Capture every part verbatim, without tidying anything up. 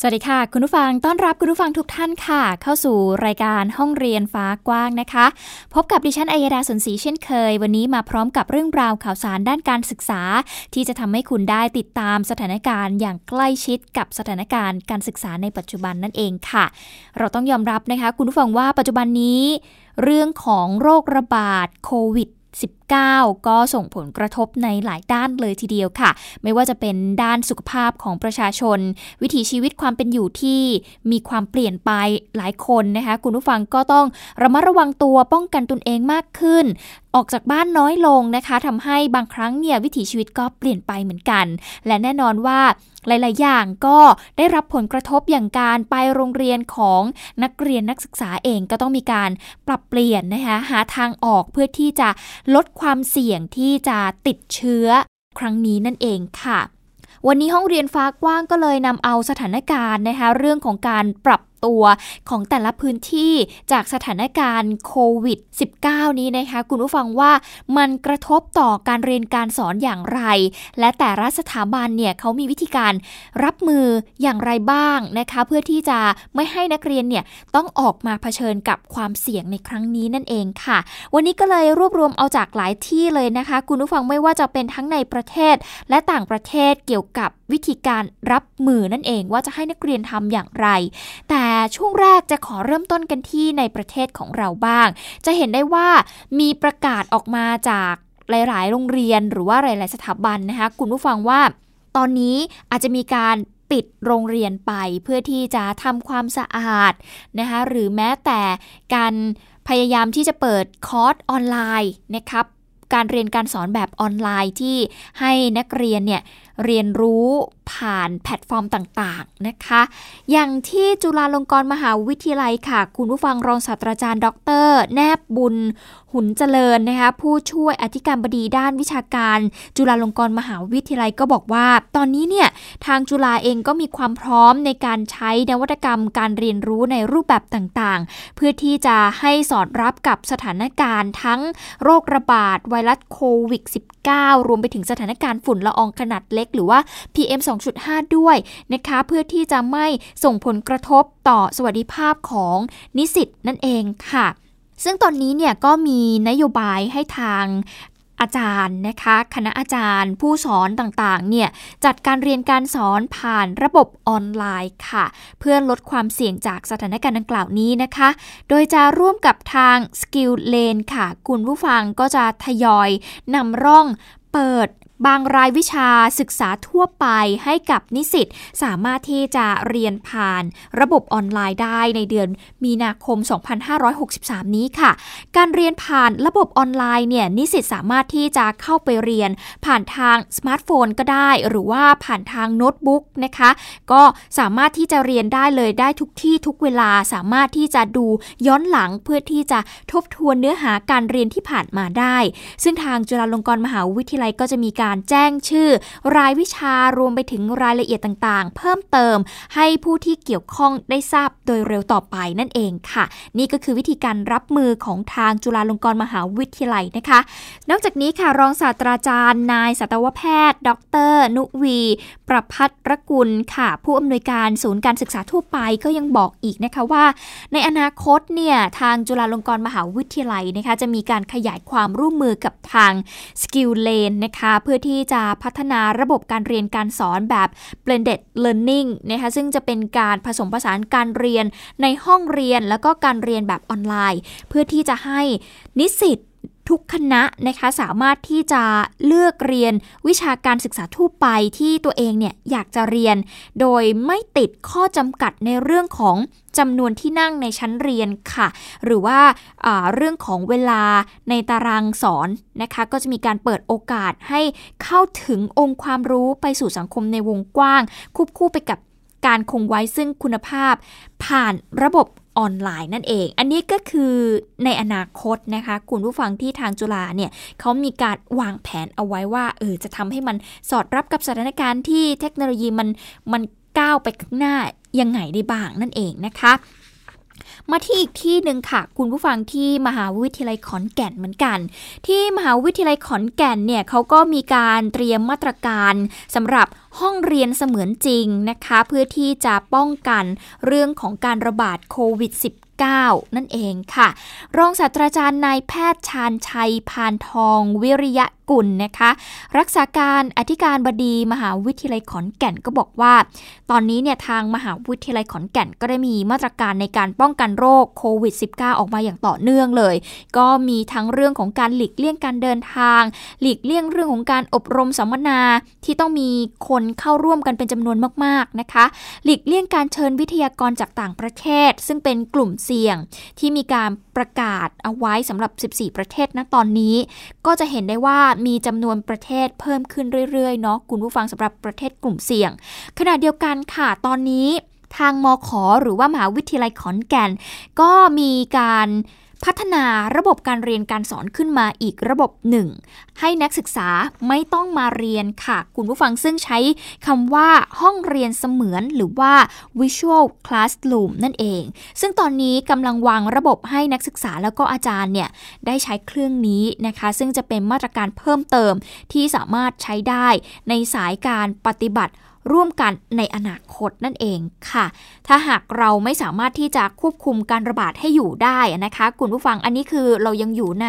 สวัสดีค่ะคุณผู้ฟังต้อนรับคุณผู้ฟังทุกท่านค่ะเข้าสู่รายการห้องเรียนฟ้ากว้างนะคะพบกับดิฉันอัยดาสนศรีเช่นเคยวันนี้มาพร้อมกับเรื่องราวข่าวสารด้านการศึกษาที่จะทำให้คุณได้ติดตามสถานการณ์อย่างใกล้ชิดกับสถานการณ์การศึกษาในปัจจุบันนั่นเองค่ะเราต้องยอมรับนะคะคุณผู้ฟังว่าปัจจุบันนี้เรื่องของโรคระบาดโควิดสิบเก้า ก็ส่งผลกระทบในหลายด้านเลยทีเดียวค่ะไม่ว่าจะเป็นด้านสุขภาพของประชาชนวิถีชีวิตความเป็นอยู่ที่มีความเปลี่ยนไปหลายคนนะคะคุณผู้ฟังก็ต้องระมัดระวังตัวป้องกันตนเองมากขึ้นออกจากบ้านน้อยลงนะคะทำให้บางครั้งเนี่ยวิถีชีวิตก็เปลี่ยนไปเหมือนกันและแน่นอนว่าหลายๆอย่างก็ได้รับผลกระทบอย่างการไปโรงเรียนของนักเรียนนักศึกษาเองก็ต้องมีการปรับเปลี่ยนนะคะหาทางออกเพื่อที่จะลดความเสี่ยงที่จะติดเชื้อครั้งนี้นั่นเองค่ะวันนี้ห้องเรียนฟ้ากว้างก็เลยนำเอาสถานการณ์นะคะเรื่องของการปรับตัวของแต่ละพื้นที่จากสถานการณ์โควิด สิบเก้า นี้นะคะคุณผู้ฟังว่ามันกระทบต่อการเรียนการสอนอย่างไรและแต่ละสถาบันเนี่ยเขามีวิธีการรับมืออย่างไรบ้างนะคะเพื่อที่จะไม่ให้นักเรียนเนี่ยต้องออกมาเผชิญกับความเสี่ยงในครั้งนี้นั่นเองค่ะวันนี้ก็เลยรวบรวมเอาจากหลายที่เลยนะคะคุณผู้ฟังไม่ว่าจะเป็นทั้งในประเทศและต่างประเทศเกี่ยวกับวิธีการรับมือนั่นเองว่าจะให้นักเรียนทำอย่างไรแต่ช่วงแรกจะขอเริ่มต้นกันที่ในประเทศของเราบ้างจะเห็นได้ว่ามีประกาศออกมาจากหลายๆโรงเรียนหรือว่าหลายๆสถาบันนะคะคุณผู้ฟังว่าตอนนี้อาจจะมีการปิดโรงเรียนไปเพื่อที่จะทำความสะอาดนะคะหรือแม้แต่การพยายามที่จะเปิดคอร์สออนไลน์นะครับการเรียนการสอนแบบออนไลน์ที่ให้นักเรียนเนี่ยเรียนรู้ผ่านแพลตฟอร์มต่างๆนะคะอย่างที่จุฬาลงกรณ์มหาวิทยาลัยค่ะคุณผู้ฟังรองศาสตราจารย์ดร.แนบบุญหุนเจริญนะคะผู้ช่วยอธิการบดีด้านวิชาการจุฬาลงกรณ์มหาวิทยาลัยก็บอกว่าตอนนี้เนี่ยทางจุฬาเองก็มีความพร้อมในการใช้นวัตกรรมการเรียนรู้ในรูปแบบต่างๆเพื่อที่จะให้สอดรับกับสถานการณ์ทั้งโรคระบาดไวรัสโควิด สิบเก้า รวมไปถึงสถานการณ์ฝุ่นละอองขนาดเล็กหรือว่า พี เอ็ม สองจุดห้า ด้วยนะคะเพื่อที่จะไม่ส่งผลกระทบต่อสวัสดิภาพของนิสิตนั่นเองค่ะซึ่งตอนนี้เนี่ยก็มีนโยบายให้ทางอาจารย์นะคะคณะอาจารย์ผู้สอนต่างๆเนี่ยจัดการเรียนการสอนผ่านระบบออนไลน์ค่ะเพื่อลดความเสี่ยงจากสถานการณ์ดังกล่าวนี้นะคะโดยจะร่วมกับทาง Skill Lane ค่ะคุณผู้ฟังก็จะทยอยนำร่องเปิดบางรายวิชาศึกษาทั่วไปให้กับนิสิตสามารถที่จะเรียนผ่านระบบออนไลน์ได้ในเดือนมีนาคมสองพันห้าร้อยหกสิบสามนี้ค่ะการเรียนผ่านระบบออนไลน์เนี่ยนิสิตสามารถที่จะเข้าไปเรียนผ่านทางสมาร์ทโฟนก็ได้หรือว่าผ่านทางโน้ตบุ๊กนะคะก็สามารถที่จะเรียนได้เลยได้ทุกที่ทุกเวลาสามารถที่จะดูย้อนหลังเพื่อที่จะทบทวนเนื้อหาการเรียนที่ผ่านมาได้ซึ่งทางจุฬาลงกรณ์มหาวิทยาลัยก็จะมีการการแจ้งชื่อรายวิชารวมไปถึงรายละเอียดต่างๆเพิ่มเติมให้ผู้ที่เกี่ยวข้องได้ทราบโดยเร็วต่อไปนั่นเองค่ะนี่ก็คือวิธีการรับมือของทางจุฬาลงกรณ์มหาวิทยาลัยนะคะนอกจากนี้ค่ะรองศาสตราจารย์นายสัตวแพทย์ดร.นุวีประภัทรกุลค่ะผู้อำนวยการศูนย์การศึกษาทั่วไปก็ยังบอกอีกนะคะว่าในอนาคตเนี่ยทางจุฬาลงกรณ์มหาวิทยาลัยนะคะจะมีการขยายความร่วมมือกับทาง Skill Lane นะคะเพื่อที่จะพัฒนาระบบการเรียนการสอนแบบ blended learning นะคะซึ่งจะเป็นการผสมผสานการเรียนในห้องเรียนแล้วก็การเรียนแบบออนไลน์เพื่อที่จะให้นิสิตทุกคณะนะคะสามารถที่จะเลือกเรียนวิชาการศึกษาทั่วไปที่ตัวเองเนี่ยอยากจะเรียนโดยไม่ติดข้อจำกัดในเรื่องของจำนวนที่นั่งในชั้นเรียนค่ะหรือว่าเรื่องของเวลาในตารางสอนนะคะก็จะมีการเปิดโอกาสให้เข้าถึงองค์ความรู้ไปสู่สังคมในวงกว้างควบคู่ไปกับการคงไว้ซึ่งคุณภาพผ่านระบบ ออนไลน์นั่นเองอันนี้ก็คือในอนาคตนะคะคุณผู้ฟังที่ทางจุฬาเนี่ยเขามีการวางแผนเอาไว้ว่าเออจะทำให้มันสอดรับกับสถานการณ์ที่เทคโนโลยีมันมันก้าวไปข้างหน้ายังไงได้บ้างนั่นเองนะคะมาที่อีกที่หนึ่งค่ะคุณผู้ฟังที่มหาวิทยาลัยขอนแก่นเหมือนกันที่มหาวิทยาลัยขอนแก่นเนี่ยเขาก็มีการเตรียมมาตรการสำหรับห้องเรียนเสมือนจริงนะคะเพื่อที่จะป้องกันเรื่องของการระบาดโควิดสิบเก้า นั่นเองค่ะรองศาสตราจารย์นายแพทย์ชาญชัยพานทองวิริยะกุลนะคะรักษาการอธิการบดีมหาวิทยาลัยขอนแก่นก็บอกว่าตอนนี้เนี่ยทางมหาวิทยาลัยขอนแก่นก็ได้มีมาตรการในการป้องกันโรคโควิด สิบเก้า ออกมาอย่างต่อเนื่องเลยก็มีทั้งเรื่องของการหลีกเลี่ยงการเดินทางหลีกเลี่ยงเรื่องของการอบรมสัมมนาที่ต้องมีคนเข้าร่วมกันเป็นจำนวนมากๆนะคะหลีกเลี่ยงการเชิญวิทยากรจากต่างประเทศซึ่งเป็นกลุ่มเสี่ยงที่มีการประกาศเอาไว้สำหรับสิบสี่ประเทศณตอนนี้ก็จะเห็นได้ว่ามีจำนวนประเทศเพิ่มขึ้นเรื่อยๆเนาะคุณผู้ฟังสำหรับประเทศกลุ่มเสี่ยงขณะเดียวกันค่ะตอนนี้ทางมข.หรือว่ามหาวิทยาลัยขอนแก่นก็มีการพัฒนาระบบการเรียนการสอนขึ้นมาอีกระบบหนึ่งให้นักศึกษาไม่ต้องมาเรียนค่ะคุณผู้ฟังซึ่งใช้คำว่าห้องเรียนเสมือนหรือว่า Virtual Classroom นั่นเองซึ่งตอนนี้กำลังวางระบบให้นักศึกษาแล้วก็อาจารย์เนี่ยได้ใช้เครื่องนี้นะคะซึ่งจะเป็นมาตรการเพิ่มเติมที่สามารถใช้ได้ในสายการปฏิบัติร่วมกันในอนาคตนั่นเองค่ะถ้าหากเราไม่สามารถที่จะควบคุมการระบาดให้อยู่ได้นะคะคุณผู้ฟังอันนี้คือเรายังอยู่ใน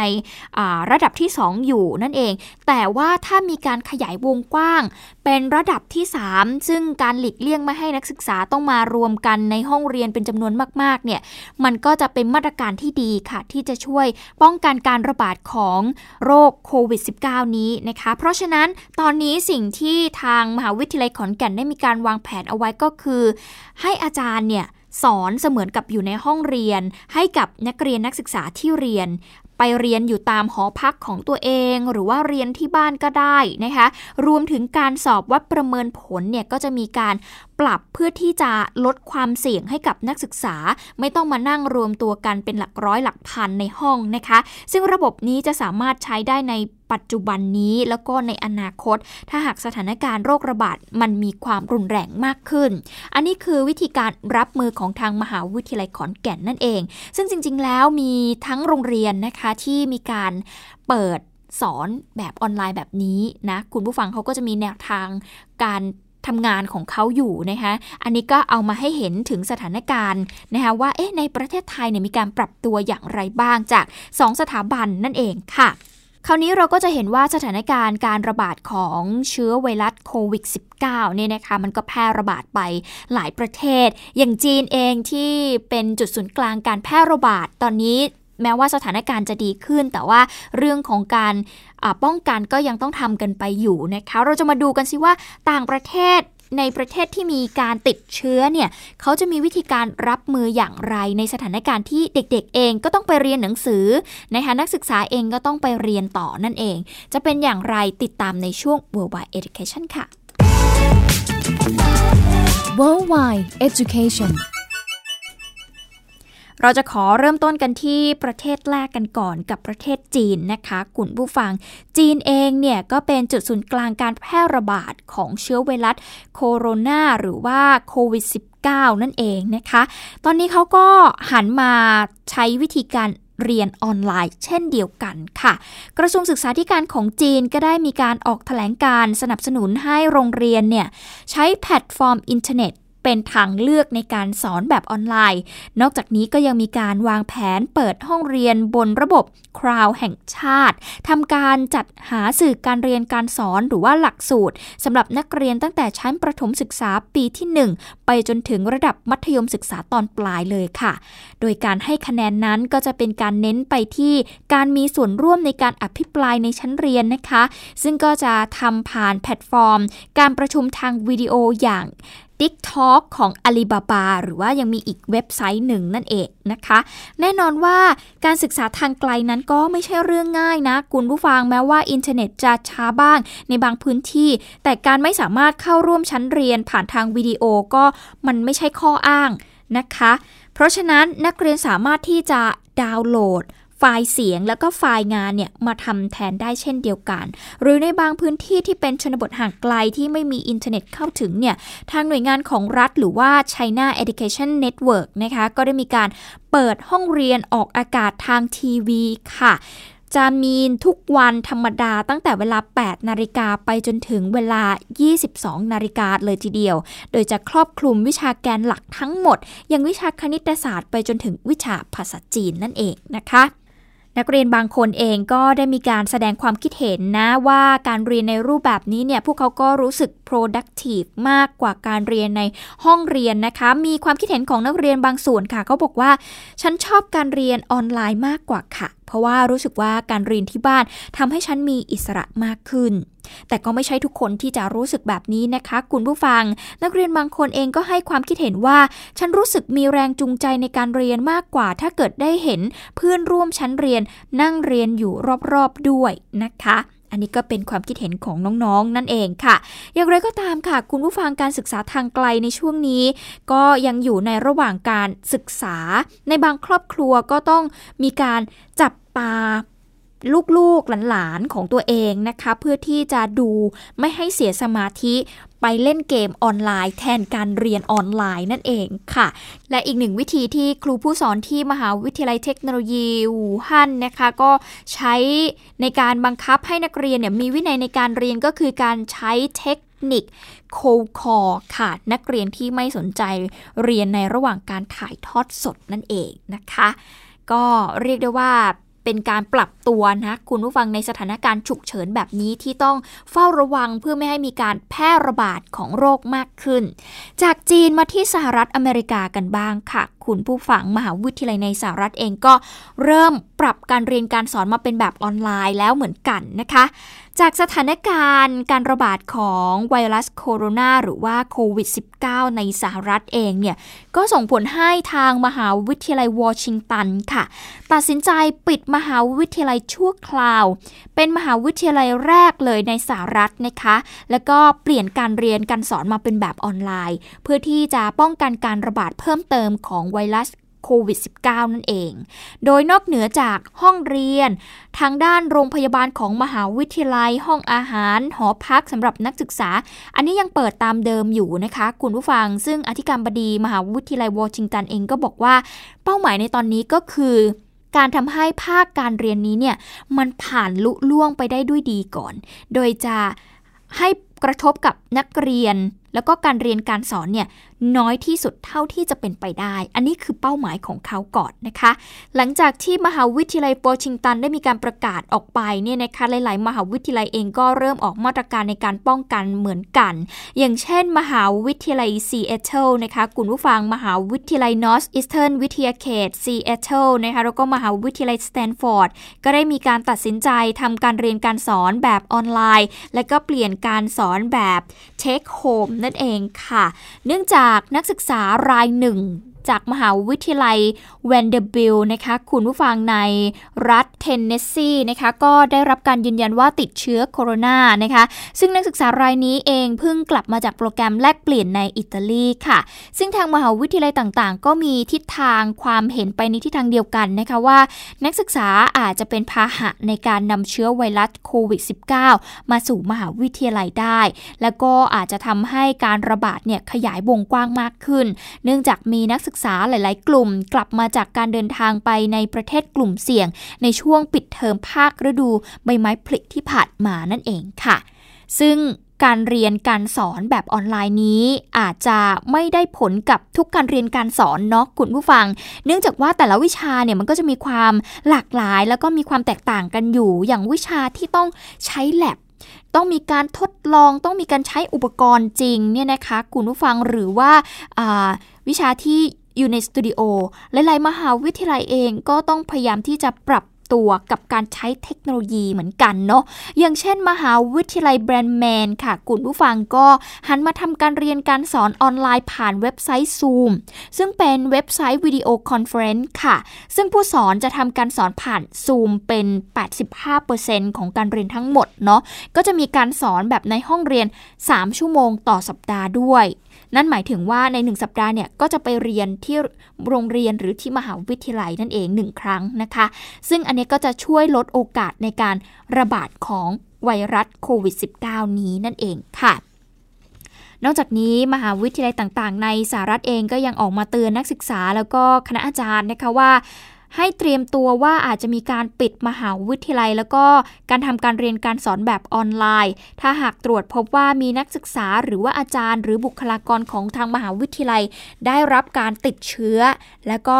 ระดับที่สองอยู่นั่นเองแต่ว่าถ้ามีการขยายวงกว้างเป็นระดับที่สามซึ่งการหลีกเลี่ยงไม่ให้นักศึกษาต้องมารวมกันในห้องเรียนเป็นจำนวนมากๆเนี่ยมันก็จะเป็นมาตรการที่ดีค่ะที่จะช่วยป้องกันการระบาดของโรคโควิด สิบเก้า นี้นะคะเพราะฉะนั้นตอนนี้สิ่งที่ทางมหาวิทยาลัยขอนแก่นได้มีการวางแผนเอาไว้ก็คือให้อาจารย์เนี่ยสอนเสมือนกับอยู่ในห้องเรียนให้กับนักเรียนนักศึกษาที่เรียนไปเรียนอยู่ตามหอพักของตัวเองหรือว่าเรียนที่บ้านก็ได้นะคะรวมถึงการสอบวัดประเมินผลเนี่ยก็จะมีการปรับเพื่อที่จะลดความเสี่ยงให้กับนักศึกษาไม่ต้องมานั่งรวมตัวกันเป็นหลักร้อยหลักพันในห้องนะคะซึ่งระบบนี้จะสามารถใช้ได้ในปัจจุบันนี้แล้วก็ในอนาคตถ้าหากสถานการณ์โรคระบาดมันมีความรุนแรงมากขึ้นอันนี้คือวิธีการรับมือของทางมหาวิทยาลัยขอนแก่นนั่นเองซึ่งจริงๆแล้วมีทั้งโรงเรียนนะคะที่มีการเปิดสอนแบบออนไลน์แบบนี้นะคุณผู้ฟังเขาก็จะมีแนวทางการทำงานของเขาอยู่นะคะอันนี้ก็เอามาให้เห็นถึงสถานการณ์นะคะว่าเอ๊ะในประเทศไทยเนี่ยมีการปรับตัวอย่างไรบ้างจากสองสถาบันนั่นเองค่ะคราวนี้เราก็จะเห็นว่าสถานการณ์การระบาดของเชื้อไวรัสโควิด สิบเก้า เนี่ยนะคะมันก็แพร่ระบาดไปหลายประเทศอย่างจีนเองที่เป็นจุดศูนย์กลางการแพร่ระบาดตอนนี้แม้ว่าสถานการณ์จะดีขึ้นแต่ว่าเรื่องของการป้องกันก็ยังต้องทำกันไปอยู่นะคะเราจะมาดูกันสิว่าต่างประเทศในประเทศที่มีการติดเชื้อเนี่ยเขาจะมีวิธีการรับมืออย่างไรในสถานการณ์ที่เด็กๆเองก็ต้องไปเรียนหนังสือนะคะนักศึกษาเองก็ต้องไปเรียนต่อนั่นเองจะเป็นอย่างไรติดตามในช่วง Worldwide Education ค่ะ Worldwide Educationเราจะขอเริ่มต้นกันที่ประเทศแรกกันก่อนกับประเทศจีนนะคะคุณผู้ฟังจีนเองเนี่ยก็เป็นจุดศูนย์กลางการแพร่ระบาดของเชื้อไวรัสโคโรนาหรือว่าโควิด สิบเก้า นั่นเองนะคะตอนนี้เขาก็หันมาใช้วิธีการเรียนออนไลน์เช่นเดียวกันค่ะกระทรวงศึกษาธิการของจีนก็ได้มีการออกแถลงการสนับสนุนให้โรงเรียนเนี่ยใช้แพลตฟอร์มอินเทอร์เน็ตเป็นทางเลือกในการสอนแบบออนไลน์นอกจากนี้ก็ยังมีการวางแผนเปิดห้องเรียนบนระบบคลาวด์แห่งชาติทำการจัดหาสื่อการเรียนการสอนหรือว่าหลักสูตรสำหรับนักเรียนตั้งแต่ชั้นประถมศึกษาปีที่หนึ่งไปจนถึงระดับมัธยมศึกษาตอนปลายเลยค่ะโดยการให้คะแนนนั้นก็จะเป็นการเน้นไปที่การมีส่วนร่วมในการอภิปรายในชั้นเรียนนะคะซึ่งก็จะทำผ่านแพลตฟอร์มการประชุมทางวิดีโออย่างTikTok ของ Alibaba หรือว่ายังมีอีกเว็บไซต์หนึ่งนั่นเองนะคะแน่นอนว่าการศึกษาทางไกลนั้นก็ไม่ใช่เรื่องง่ายนะคุณผู้ฟังแม้ว่าอินเทอร์เน็ตจะช้าบ้างในบางพื้นที่แต่การไม่สามารถเข้าร่วมชั้นเรียนผ่านทางวิดีโอก็มันไม่ใช่ข้ออ้าง นะคะเพราะฉะนั้นนักเรียนสามารถที่จะดาวน์โหลดไฟล์เสียงแล้วก็ไฟล์งานเนี่ยมาทำแทนได้เช่นเดียวกันหรือในบางพื้นที่ที่เป็นชนบทห่างไกลที่ไม่มีอินเทอร์เน็ตเข้าถึงเนี่ยทางหน่วยงานของรัฐหรือว่า China Education Network นะคะก็ได้มีการเปิดห้องเรียนออกอากาศทางทีวีค่ะจะมีทุกวันธรรมดาตั้งแต่เวลาแปดนาฬิกาไปจนถึงเวลายี่สิบสองนาฬิกาเลยทีเดียวโดยจะครอบคลุมวิชาแกนหลักทั้งหมดอย่างวิชาคณิตศาสตร์ไปจนถึงวิชาภาษาจีนนั่นเองนะคะนักเรียนบางคนเองก็ได้มีการแสดงความคิดเห็นนะว่าการเรียนในรูปแบบนี้เนี่ยพวกเขาก็รู้สึก productive มากกว่าการเรียนในห้องเรียนนะคะมีความคิดเห็นของนักเรียนบางส่วนค่ะเขาบอกว่าฉันชอบการเรียนออนไลน์มากกว่าค่ะเพราะว่ารู้สึกว่าการเรียนที่บ้านทำให้ฉันมีอิสระมากขึ้นแต่ก็ไม่ใช่ทุกคนที่จะรู้สึกแบบนี้นะคะคุณผู้ฟังนักเรียนบางคนเองก็ให้ความคิดเห็นว่าฉันรู้สึกมีแรงจูงใจในการเรียนมากกว่าถ้าเกิดได้เห็นเพื่อนร่วมชั้นเรียนนั่งเรียนอยู่รอบๆด้วยนะคะอันนี้ก็เป็นความคิดเห็นของน้องๆ นั่นเองค่ะอย่างไรก็ตามค่ะคุณผู้ฟังการศึกษาทางไกลในช่วงนี้ก็ยังอยู่ในระหว่างการศึกษาในบางครอบครัวก็ต้องมีการจับตาลูกๆหลานๆของตัวเองนะคะเพื่อที่จะดูไม่ให้เสียสมาธิไปเล่นเกมออนไลน์แทนการเรียนออนไลน์นั่นเองค่ะและอีกหนึ่งวิธีที่ครูผู้สอนที่มหาวิทยาลัยเทคโนโลยีอู่ฮั่นนะคะก็ใช้ในการบังคับให้นักเรียนเนี่ยมีวินัยในการเรียนก็คือการใช้เทคนิคโคคอค่ะนักเรียนที่ไม่สนใจเรียนในระหว่างการถ่ายทอดสดนั่นเองนะคะก็เรียกได้ว่าเป็นการปรับตัวนะคุณผู้ฟังในสถานการณ์ฉุกเฉินแบบนี้ที่ต้องเฝ้าระวังเพื่อไม่ให้มีการแพร่ระบาดของโรคมากขึ้นจากจีนมาที่สหรัฐอเมริกากันบ้างค่ะคุณผู้ฟังมหาวิทยาลัยในสหรัฐเองก็เริ่มปรับการเรียนการสอนมาเป็นแบบออนไลน์แล้วเหมือนกันนะคะจากสถานการณ์การระบาดของไวรัสโคโรนาหรือว่าโควิด สิบเก้า ในสหรัฐเองเนี่ยก็ส่งผลให้ทางมหาวิทยาลัยวอชิงตันค่ะตัดสินใจปิดมหาวิทยาลัยชั่วคราวเป็นมหาวิทยาลัยแรกเลยในสหรัฐนะคะแล้วก็เปลี่ยนการเรียนการสอนมาเป็นแบบออนไลน์เพื่อที่จะป้องกันการระบาดเพิ่มเติมของไวรัสโควิด สิบเก้า นั่นเองโดยนอกเหนือจากห้องเรียนทางด้านโรงพยาบาลของมหาวิทยาลัยห้องอาหารหอพักสำหรับนักศึกษาอันนี้ยังเปิดตามเดิมอยู่นะคะคุณผู้ฟังซึ่งอธิการบดีมหาวิทยาลัยวอชิงตันเองก็บอกว่าเป้าหมายในตอนนี้ก็คือการทำให้ภาคการเรียนนี้เนี่ยมันผ่านลุล่วงไปได้ด้วยดีก่อนโดยจะให้กระทบกับนักเรียนแล้วก็การเรียนการสอนเนี่ยน้อยที่สุดเท่าที่จะเป็นไปได้อันนี้คือเป้าหมายของเขาก่อนนะคะหลังจากที่มหาวิทยาลัยวอชิงตันได้มีการประกาศออกไปเนี่ยนะคะหลายๆมหาวิทยาลัยเองก็เริ่มออกมาตรการในการป้องกันเหมือนกันอย่างเช่นมหาวิทยาลัยซีแอตเทิลนะคะคุณผู้ฟังมหาวิทยาลัยนอร์ทอีสเทิร์นวิทยาเขตซีแอตเทิลนะคะแล้วก็มหาวิทยาลัยสแตนฟอร์ดก็ได้มีการตัดสินใจทำการเรียนการสอนแบบออนไลน์และก็เปลี่ยนการสอนแบบเทคโฮมนั่นเองค่ะเนื่องจากนักศึกษารายหนึ่งจากมหาวิทยาลัยแวนเดอร์บิลต์นะคะคุณผู้ฟังในรัฐเทนเนสซีนะคะก็ได้รับการยืนยันว่าติดเชื้อโคโรนานะคะซึ่งนักศึกษารายนี้เองเพิ่งกลับมาจากโปรแกรมแลกเปลี่ยนในอิตาลีค่ะซึ่งทางมหาวิทยาลัยต่างๆก็มีทิศทางความเห็นไปในทิศทางเดียวกันนะคะว่านักศึกษาอาจจะเป็นพาหะในการนำเชื้อไวรัสโควิด สิบเก้า มาสู่มหาวิทยาลัยได้แล้วก็อาจจะทำให้การระบาดเนี่ยขยายวงกว้างมากขึ้นเนื่องจากมีนักศึกษาศึกษาหลายๆกลุ่มกลับมาจากการเดินทางไปในประเทศกลุ่มเสี่ยงในช่วงปิดเทอมภาคฤดูใบไม้ผลิที่ผ่านมานั่นเองค่ะซึ่งการเรียนการสอนแบบออนไลน์นี้อาจจะไม่ได้ผลกับทุกการเรียนการสอนเนาะคุณผู้ฟังเนื่องจากว่าแต่ละวิชาเนี่ยมันก็จะมีความหลากหลายแล้วก็มีความแตกต่างกันอยู่อย่างวิชาที่ต้องใช้แล็บต้องมีการทดลองต้องมีการใช้อุปกรณ์จริงเนี่ยนะคะคุณผู้ฟังหรือว่าวิชาที่อยู่ในสตูดิโอหลายๆมหาวิทยาลัยเองก็ต้องพยายามที่จะปรับตัวกับการใช้เทคโนโลยีเหมือนกันเนาะอย่างเช่นมหาวิทยาลัยแบรนด์แมนค่ะคุณผู้ฟังก็หันมาทำการเรียนการสอนออนไลน์ผ่านเว็บไซต์ Zoom ซึ่งเป็นเว็บไซต์วิดีโอคอนเฟอเรนซ์ค่ะซึ่งผู้สอนจะทำการสอนผ่าน Zoom เป็น แปดสิบห้าเปอร์เซ็นต์ ของการเรียนทั้งหมดเนาะก็จะมีการสอนแบบในห้องเรียนสามชั่วโมงต่อสัปดาห์ด้วย นั่นหมายถึงว่าในหนึ่งสัปดาห์เนี่ยก็จะไปเรียนที่โรงเรียนหรือที่มหาวิทยาลัยนั่นเองหนึ่งครั้งนะคะซึ่งอันนี้ก็จะช่วยลดโอกาสในการระบาดของไวรัสโควิด สิบเก้า นี้นั่นเองค่ะนอกจากนี้มหาวิทยาลัยต่างๆในสหรัฐเองก็ยังออกมาเตือนนักศึกษาแล้วก็คณะอาจารย์นะคะว่าให้เตรียมตัวว่าอาจจะมีการปิดมหาวิทยาลัยแล้วก็การทำการเรียนการสอนแบบออนไลน์ถ้าหากตรวจพบว่ามีนักศึกษาหรือว่าอาจารย์หรือบุคลากรของทางมหาวิทยาลัยได้รับการติดเชื้อแล้วก็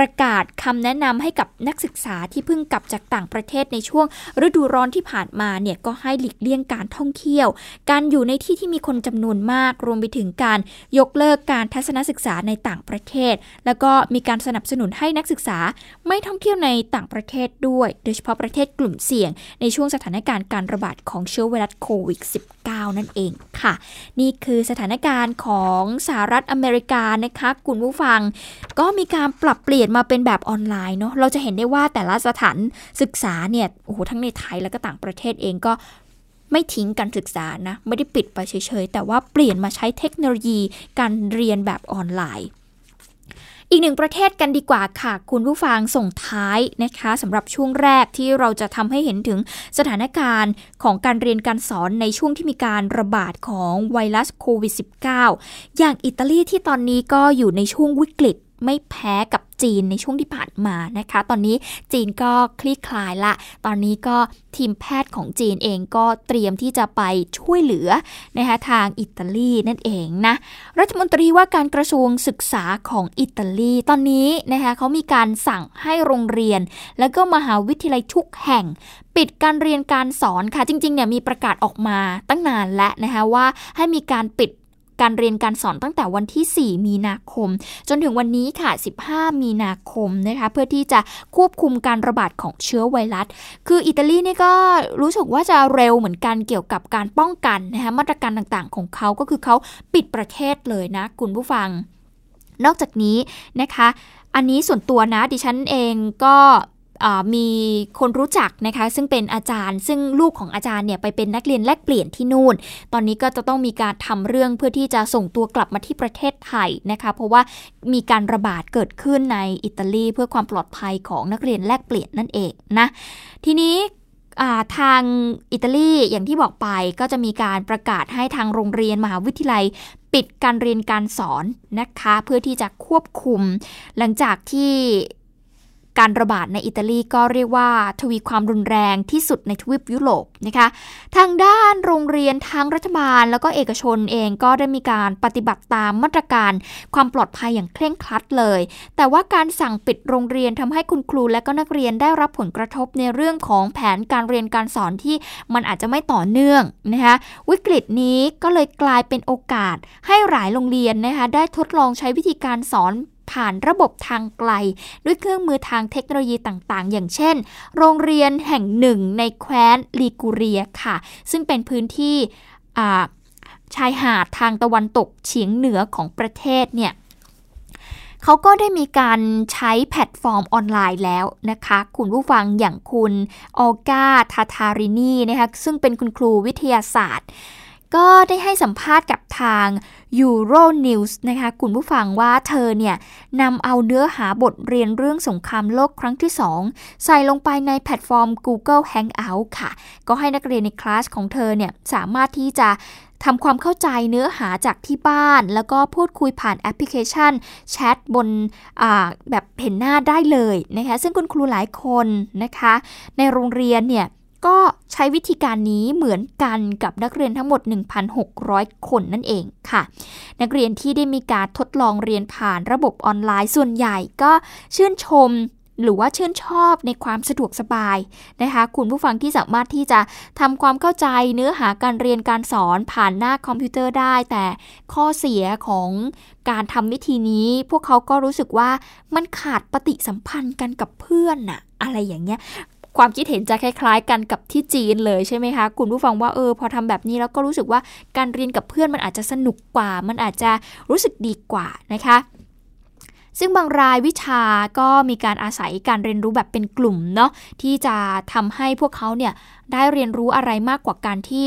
ประกาศคำแนะนำให้กับนักศึกษาที่เพิ่งกลับจากต่างประเทศในช่วงฤดูร้อนที่ผ่านมาเนี่ยก็ให้หลีกเลี่ยงการท่องเที่ยวการอยู่ในที่ที่มีคนจำนวนมากรวมไปถึงการยกเลิกการทัศนศึกษาในต่างประเทศแล้วก็มีการสนับสนุนให้นักศึกษาไม่ท่องเที่ยวในต่างประเทศด้วยโดยเฉพาะประเทศกลุ่มเสี่ยงในช่วงสถานการณ์การระบาดของเชื้อไวรัสโควิด สิบเก้า นั่นเองค่ะนี่คือสถานการณ์ของสหรัฐอเมริกานะคะคุณผู้ฟังก็มีการปรับเปลี่ยนมาเป็นแบบออนไลน์เนาะเราจะเห็นได้ว่าแต่ละสถานศึกษาเนี่ยโอ้โหทั้งในไทยแล้วก็ต่างประเทศเองก็ไม่ทิ้งการศึกษานะไม่ได้ปิดไปเฉยๆแต่ว่าเปลี่ยนมาใช้เทคโนโลยีการเรียนแบบออนไลน์อีกหนึ่งประเทศกันดีกว่าค่ะคุณผู้ฟังส่งท้ายนะคะสำหรับช่วงแรกที่เราจะทำให้เห็นถึงสถานการณ์ของการเรียนการสอนในช่วงที่มีการระบาดของไวรัสโควิด สิบเก้า อย่างอิตาลีที่ตอนนี้ก็อยู่ในช่วงวิกฤตไม่แพ้กับจีนในช่วงที่ผ่านมานะคะตอนนี้จีนก็คลี่คลายละตอนนี้ก็ทีมแพทย์ของจีนเองก็เตรียมที่จะไปช่วยเหลือนะคะทางอิตาลีนั่นเองนะรัฐมนตรีว่าการกระทรวงศึกษาของอิตาลีตอนนี้นะคะเขามีการสั่งให้โรงเรียนแล้วก็มหาวิทยาลัยทุกแห่งปิดการเรียนการสอนค่ะจริงๆเนี่ยมีประกาศออกมาตั้งนานแล้วนะคะว่าให้มีการปิดการเรียนการสอนตั้งแต่วันที่สี่มีนาคมจนถึงวันนี้ค่ะสิบห้ามีนาคมนะคะเพื่อที่จะควบคุมการระบาดของเชื้อไวรัสคืออิตาลีนี่ก็รู้สึกว่าจะเร็วเหมือนกันเกี่ยวกับการป้องกันนะคะมาตรการต่างๆของเขาก็คือเขาปิดประเทศเลยนะคุณผู้ฟังนอกจากนี้นะคะอันนี้ส่วนตัวนะดิฉันเองก็มีคนรู้จักนะคะซึ่งเป็นอาจารย์ซึ่งลูกของอาจารย์เนี่ยไปเป็นนักเรียนแลกเปลี่ยนที่นู่นตอนนี้ก็จะต้องมีการทำเรื่องเพื่อที่จะส่งตัวกลับมาที่ประเทศไทยนะคะเพราะว่ามีการระบาดเกิดขึ้นในอิตาลีเพื่อความปลอดภัยของนักเรียนแลกเปลี่ยนนั่นเองนะทีนี้ทางอิตาลีอย่างที่บอกไปก็จะมีการประกาศให้ทางโรงเรียนมหาวิทยาลัยปิดการเรียนการสอนนะคะเพื่อที่จะควบคุมหลังจากที่การระบาดในอิตาลีก็เรียกว่าทวีความรุนแรงที่สุดในทวีปยุโรปนะคะทางด้านโรงเรียนทางรัฐบาลแล้วก็เอกชนเองก็ได้มีการปฏิบัติตามมาตรการความปลอดภัยอย่างเคร่งครัดเลยแต่ว่าการสั่งปิดโรงเรียนทำให้คุณครูและก็นักเรียนได้รับผลกระทบในเรื่องของแผนการเรียนการสอนที่มันอาจจะไม่ต่อเนื่องนะคะวิกฤตนี้ก็เลยกลายเป็นโอกาสให้หลายโรงเรียนนะคะได้ทดลองใช้วิธีการสอนผ่านระบบทางไกลด้วยเครื่องมือทางเทคโนโลยีต่างๆอย่างเช่นโรงเรียนแห่งหนึ่งในแคว้นลิกูเรียค่ะซึ่งเป็นพื้นที่ชายหาดทางตะวันตกเฉียงเหนือของประเทศเนี่ยเขาก็ได้มีการใช้แพลตฟอร์มออนไลน์แล้วนะคะคุณผู้ฟังอย่างคุณออก้าทาทารินีนะคะซึ่งเป็นคุณครูวิทยาศาสตร์ก็ได้ให้สัมภาษณ์กับทาง Euro News นะคะคุณผู้ฟังว่าเธอเนี่ยนำเอาเนื้อหาบทเรียนเรื่องสงครามโลกครั้งที่สองใส่ลงไปในแพลตฟอร์ม Google Hangout ค่ะก็ให้นักเรียนในคลาสของเธอเนี่ยสามารถที่จะทำความเข้าใจเนื้อหาจากที่บ้านแล้วก็พูดคุยผ่านแอปพลิเคชันแชทบนแบบเห็นหน้าได้เลยนะคะซึ่งคุณครูหลายคนนะคะในโรงเรียนเนี่ยก็ใช้วิธีการนี้เหมือนกันกับนักเรียนทั้งหมด หนึ่งพันหกร้อย คนนั่นเองค่ะนักเรียนที่ได้มีการทดลองเรียนผ่านระบบออนไลน์ส่วนใหญ่ก็ชื่นชมหรือว่าชื่นชอบในความสะดวกสบายนะคะคุณผู้ฟังที่สามารถที่จะทำความเข้าใจเนื้อหาการเรียนการสอนผ่านหน้าคอมพิวเตอร์ได้แต่ข้อเสียของการทำวิธีนี้พวกเขาก็รู้สึกว่ามันขาดปฏิสัมพันธ์กันกับเพื่อนน่ะอะไรอย่างเงี้ยความคิดเห็นจะคล้ายๆกันกับที่จีนเลยใช่ไหมคะคุณผู้ฟังว่าเออพอทำแบบนี้แล้วก็รู้สึกว่าการเรียนกับเพื่อนมันอาจจะสนุกกว่ามันอาจจะรู้สึกดีกว่านะคะซึ่งบางรายวิชาก็มีการอาศัยการเรียนรู้แบบเป็นกลุ่มเนาะที่จะทำให้พวกเขาเนี่ยได้เรียนรู้อะไรมากกว่าการที่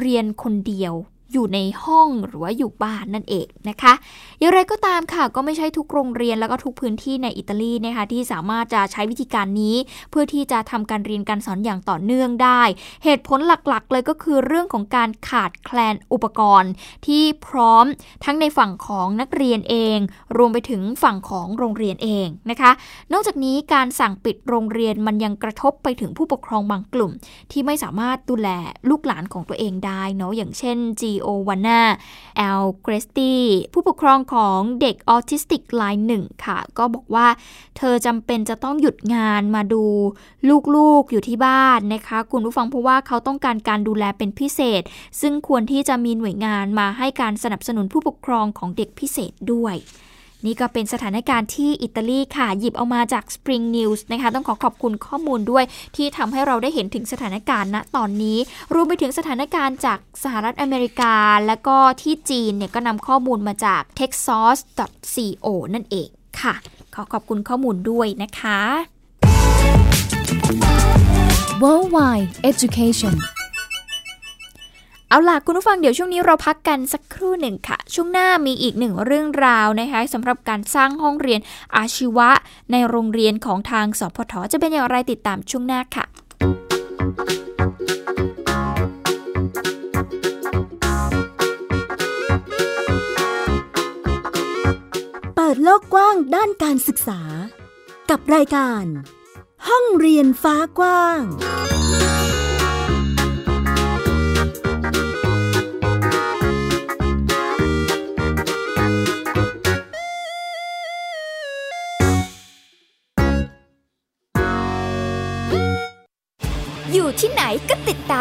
เรียนคนเดียว อยู่ในห้องหรือว่าอยู่บ้านนั่นเองนะคะอย่างไรก็ตามค่ะก็ไม่ใช่ทุกโรงเรียนแล้วก็ทุกพื้นที่ในอิตาลีนะคะที่สามารถจะใช้วิธีการนี้เพื่อที่จะทำการเรียนการสอนอย่างต่อเนื่องได้เหตุผลหลักๆเลยก็คือเรื่องของการขาดแคลนอุปกรณ์ที่พร้อมทั้งในฝั่งของนักเรียนเองรวมไปถึงฝั่งของโรงเรียนเองนะคะนอกจากนี้การสั่งปิดโรงเรียนมันยังกระทบไปถึงผู้ปกครองบางกลุ่มที่ไม่สามารถดูแลลูกหลานของตัวเองได้เนาะอย่างเช่นจีโอวาน่าแอลเกรสตี้ผู้ปกครองของเด็กออทิสติกรายหนึ่งค่ะก็บอกว่าเธอจำเป็นจะต้องหยุดงานมาดูลูกๆอยู่ที่บ้านนะคะคุณผู้ฟังเพราะว่าเขาต้องการการดูแลเป็นพิเศษซึ่งควรที่จะมีหน่วยงานมาให้การสนับสนุนผู้ปกครองของเด็กพิเศษด้วยนี่ก็เป็นสถานการณ์ที่อิตาลีค่ะหยิบเอามาจาก Spring News นะคะต้องขอขอบคุณข้อมูลด้วยที่ทำให้เราได้เห็นถึงสถานการณ์ณตอนนี้รวมไปถึงสถานการณ์จากสหรัฐอเมริกาและก็ที่จีนเนี่ยก็นำข้อมูลมาจาก เท็กซัส ดอท โค นั่นเองค่ะขอขอบคุณข้อมูลด้วยนะคะ Worldwide Educationเอาล่ะคุณผู้ฟังเดี๋ยวช่วงนี้เราพักกันสักครู่หนึ่งค่ะช่วงหน้ามีอีกหนึ่งเรื่องราวนะคะสำหรับการสร้างห้องเรียนอาชีวะในโรงเรียนของทางสพท.จะเป็นอย่างไรติดตามช่วงหน้าค่ะเปิดโลกกว้างด้านการศึกษากับรายการห้องเรียนฟ้ากว้างที่ไหนก็ติดตา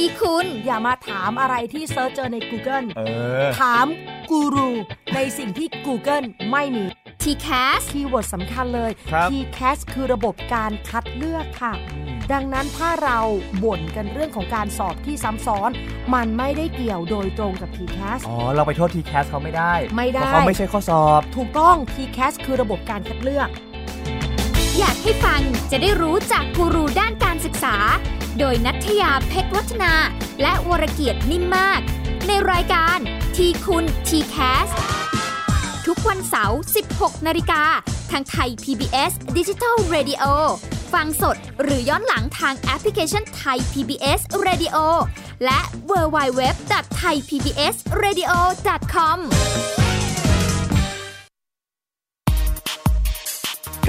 ที่คุณอย่ามาถามอะไรที่เซิร์ชเจอใน Google เออถามกูรูในสิ่งที่ Google ไม่มี ที แคส คีย์เวิร์ดสำคัญเลย ที แคส คือระบบการคัดเลือกค่ะดังนั้นถ้าเราบ่นกันเรื่องของการสอบที่ซ้ำซ้อนมันไม่ได้เกี่ยวโดยตรงกับ ที แคส อ๋อเราไปโทษ ที แคส เขาไม่ได้ไม่ได้เพราะเขาไม่ใช่ข้อสอบถูกต้อง ที แคส คือระบบการคัดเลือกอยากให้ฟังจะได้รู้จากกูรูด้านการศึกษาโดยณัฐยาเพชรวัฒนาและวรเกียรตินิ่มมากในรายการทีคุณ ที แคส ทุกวันเสาร์ สิบหกนาฬิกา นทางไทย พี บี เอส Digital Radio ฟังสดหรือย้อนหลังทางแอปพลิเคชันไทย พี บี เอส Radio และ ดับเบิลยู ดับเบิลยู ดับเบิลยู ดอท ไทย พี บี เอส เรดิโอ ดอท คอม เ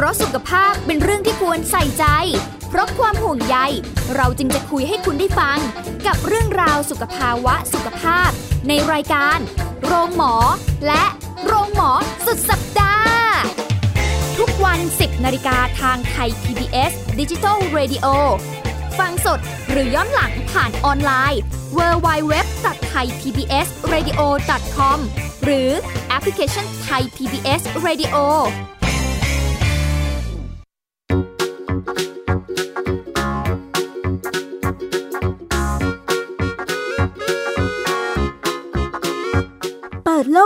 เพราะสุขภาพเป็นเรื่องที่ควรใส่ใจเพราะความห่วงใยเราจึงจะคุยให้คุณได้ฟังกับเรื่องราวสุขภาวะสุขภาพในรายการโรงหมอและโรงหมอสุดสัปดาห์ทุกวัน สิบนาฬิกา นทางไทย พี บี เอส Digital Radio ฟังสดหรือย้อนหลังผ่านออนไลน์ ดับเบิลยู ดับเบิลยู ดับเบิลยู ดอท ไทย พี บี เอส เรดิโอ ดอท คอม หรือแอปพลิเคชัน Thai พี บี เอส Radioโล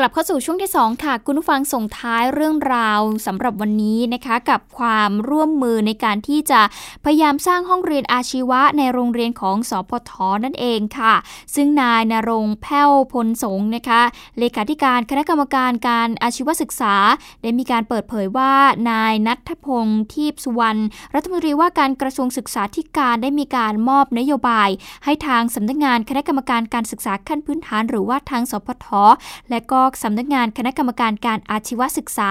กลับเข้าสู่ช่วงที่สองค่ะคุณผู้ฟังส่งท้ายเรื่องราวสำหรับวันนี้นะคะกับความร่วมมือในการที่จะพยายามสร้างห้องเรียนอาชีวะในโรงเรียนของสพท.นั่นเองค่ะซึ่งนายณรงค์แพ้วพลสงฆ์นะคะเลขาธิการคณะกรรมการการอาชีวศึกษาได้มีการเปิดเผยว่านายณัฐพงษ์ทีพสุวรรณรัฐมนตรีว่าการกระทรวงศึกษาธิการได้มีการมอบนโยบายให้ทางสำนักงานคณะกรรมการการศึกษาขั้นพื้นฐานหรือว่าทางสพท.และก็สำนักงานคณะกรรมการการอาชีวศึกษา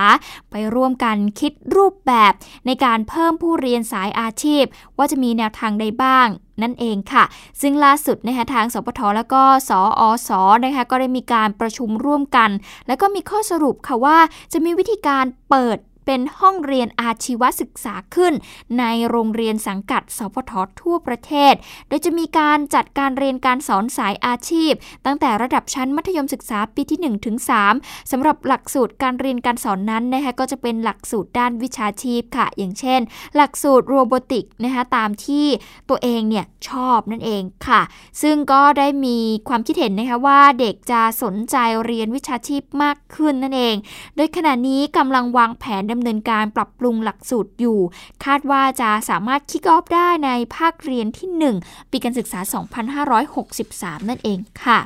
ไปร่วมกันคิดรูปแบบในการเพิ่มผู้เรียนสายอาชีพว่าจะมีแนวทางใดบ้างนั่นเองค่ะซึ่งล่าสุดนะคะทางสพท.และก็สอส.นะคะก็ได้มีการประชุมร่วมกันแล้วก็มีข้อสรุปค่ะว่าจะมีวิธีการเปิดเป็นห้องเรียนอาชีวศึกษาขึ้นในโรงเรียนสังกัดสพท.ทั่วประเทศโดยจะมีการจัดการเรียนการสอนสายอาชีพตั้งแต่ระดับชั้นมัธยมศึกษาปีที่หนึ่งถึงสามสำหรับหลักสูตรการเรียนการสอนนั้นนะคะก็จะเป็นหลักสูตรด้านวิชาชีพค่ะอย่างเช่นหลักสูตรโรบอติกนะคะตามที่ตัวเองเนี่ยชอบนั่นเองค่ะซึ่งก็ได้มีความคิดเห็นนะคะว่าเด็กจะสนใจเรียนวิชาชีพมากขึ้นนั่นเองโดยขณะนี้กำลังวางแผนดำเนินการปรับปรุงหลักสูตรอยู่คาดว่าจะสามารถคิกออฟได้ในภาคเรียนที่หนึ่งปีการศึกษาสองพันห้าร้อยหกสิบสามนั่นเองค่ะ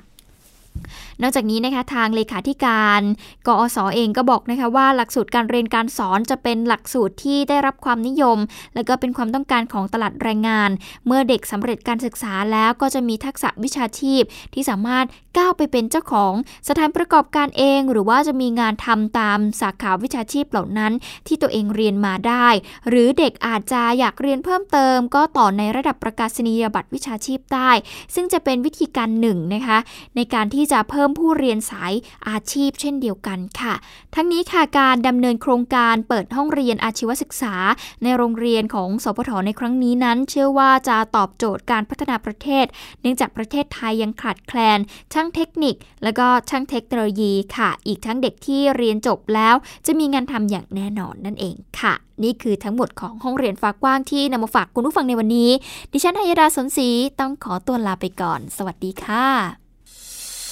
นอกจากนี้นะคะทางเลขาธิการกอส.เองก็บอกนะคะว่าหลักสูตรการเรียนการสอนจะเป็นหลักสูตรที่ได้รับความนิยมและก็เป็นความต้องการของตลาดแรงงานเมื่อเด็กสำเร็จการศึกษาแล้วก็จะมีทักษะวิชาชีพที่สามารถก้าวไปเป็นเจ้าของสถานประกอบการเองหรือว่าจะมีงานทำตามสาขาวิชาชีพเหล่านั้นที่ตัวเองเรียนมาได้หรือเด็กอาจจะอยากเรียนเพิ่มเติมก็ต่อในระดับประกาศนียบัตรวิชาชีพได้ซึ่งจะเป็นวิธีการหนึ่งนะคะในการที่จะเพิ่มผู้เรียนสายอาชีพเช่นเดียวกันค่ะทั้งนี้ค่ะการดำเนินโครงการเปิดห้องเรียนอาชีวศึกษาในโรงเรียนของสพท.ในครั้งนี้นั้นเชื่อว่าจะตอบโจทย์การพัฒนาประเทศเนื่องจากประเทศไทยยังขาดแคลนช่างเทคนิคและก็ช่างเทคโนโลยีค่ะอีกทั้งเด็กที่เรียนจบแล้วจะมีงานทำอย่างแน่นอนนั่นเองค่ะนี่คือทั้งหมดของห้องเรียนฟ้ากว้างที่นำมาฝากคุณผู้ฟังในวันนี้ดิฉันธัญญดาสนศรีต้องขอตัวลาไปก่อนสวัสดีค่ะ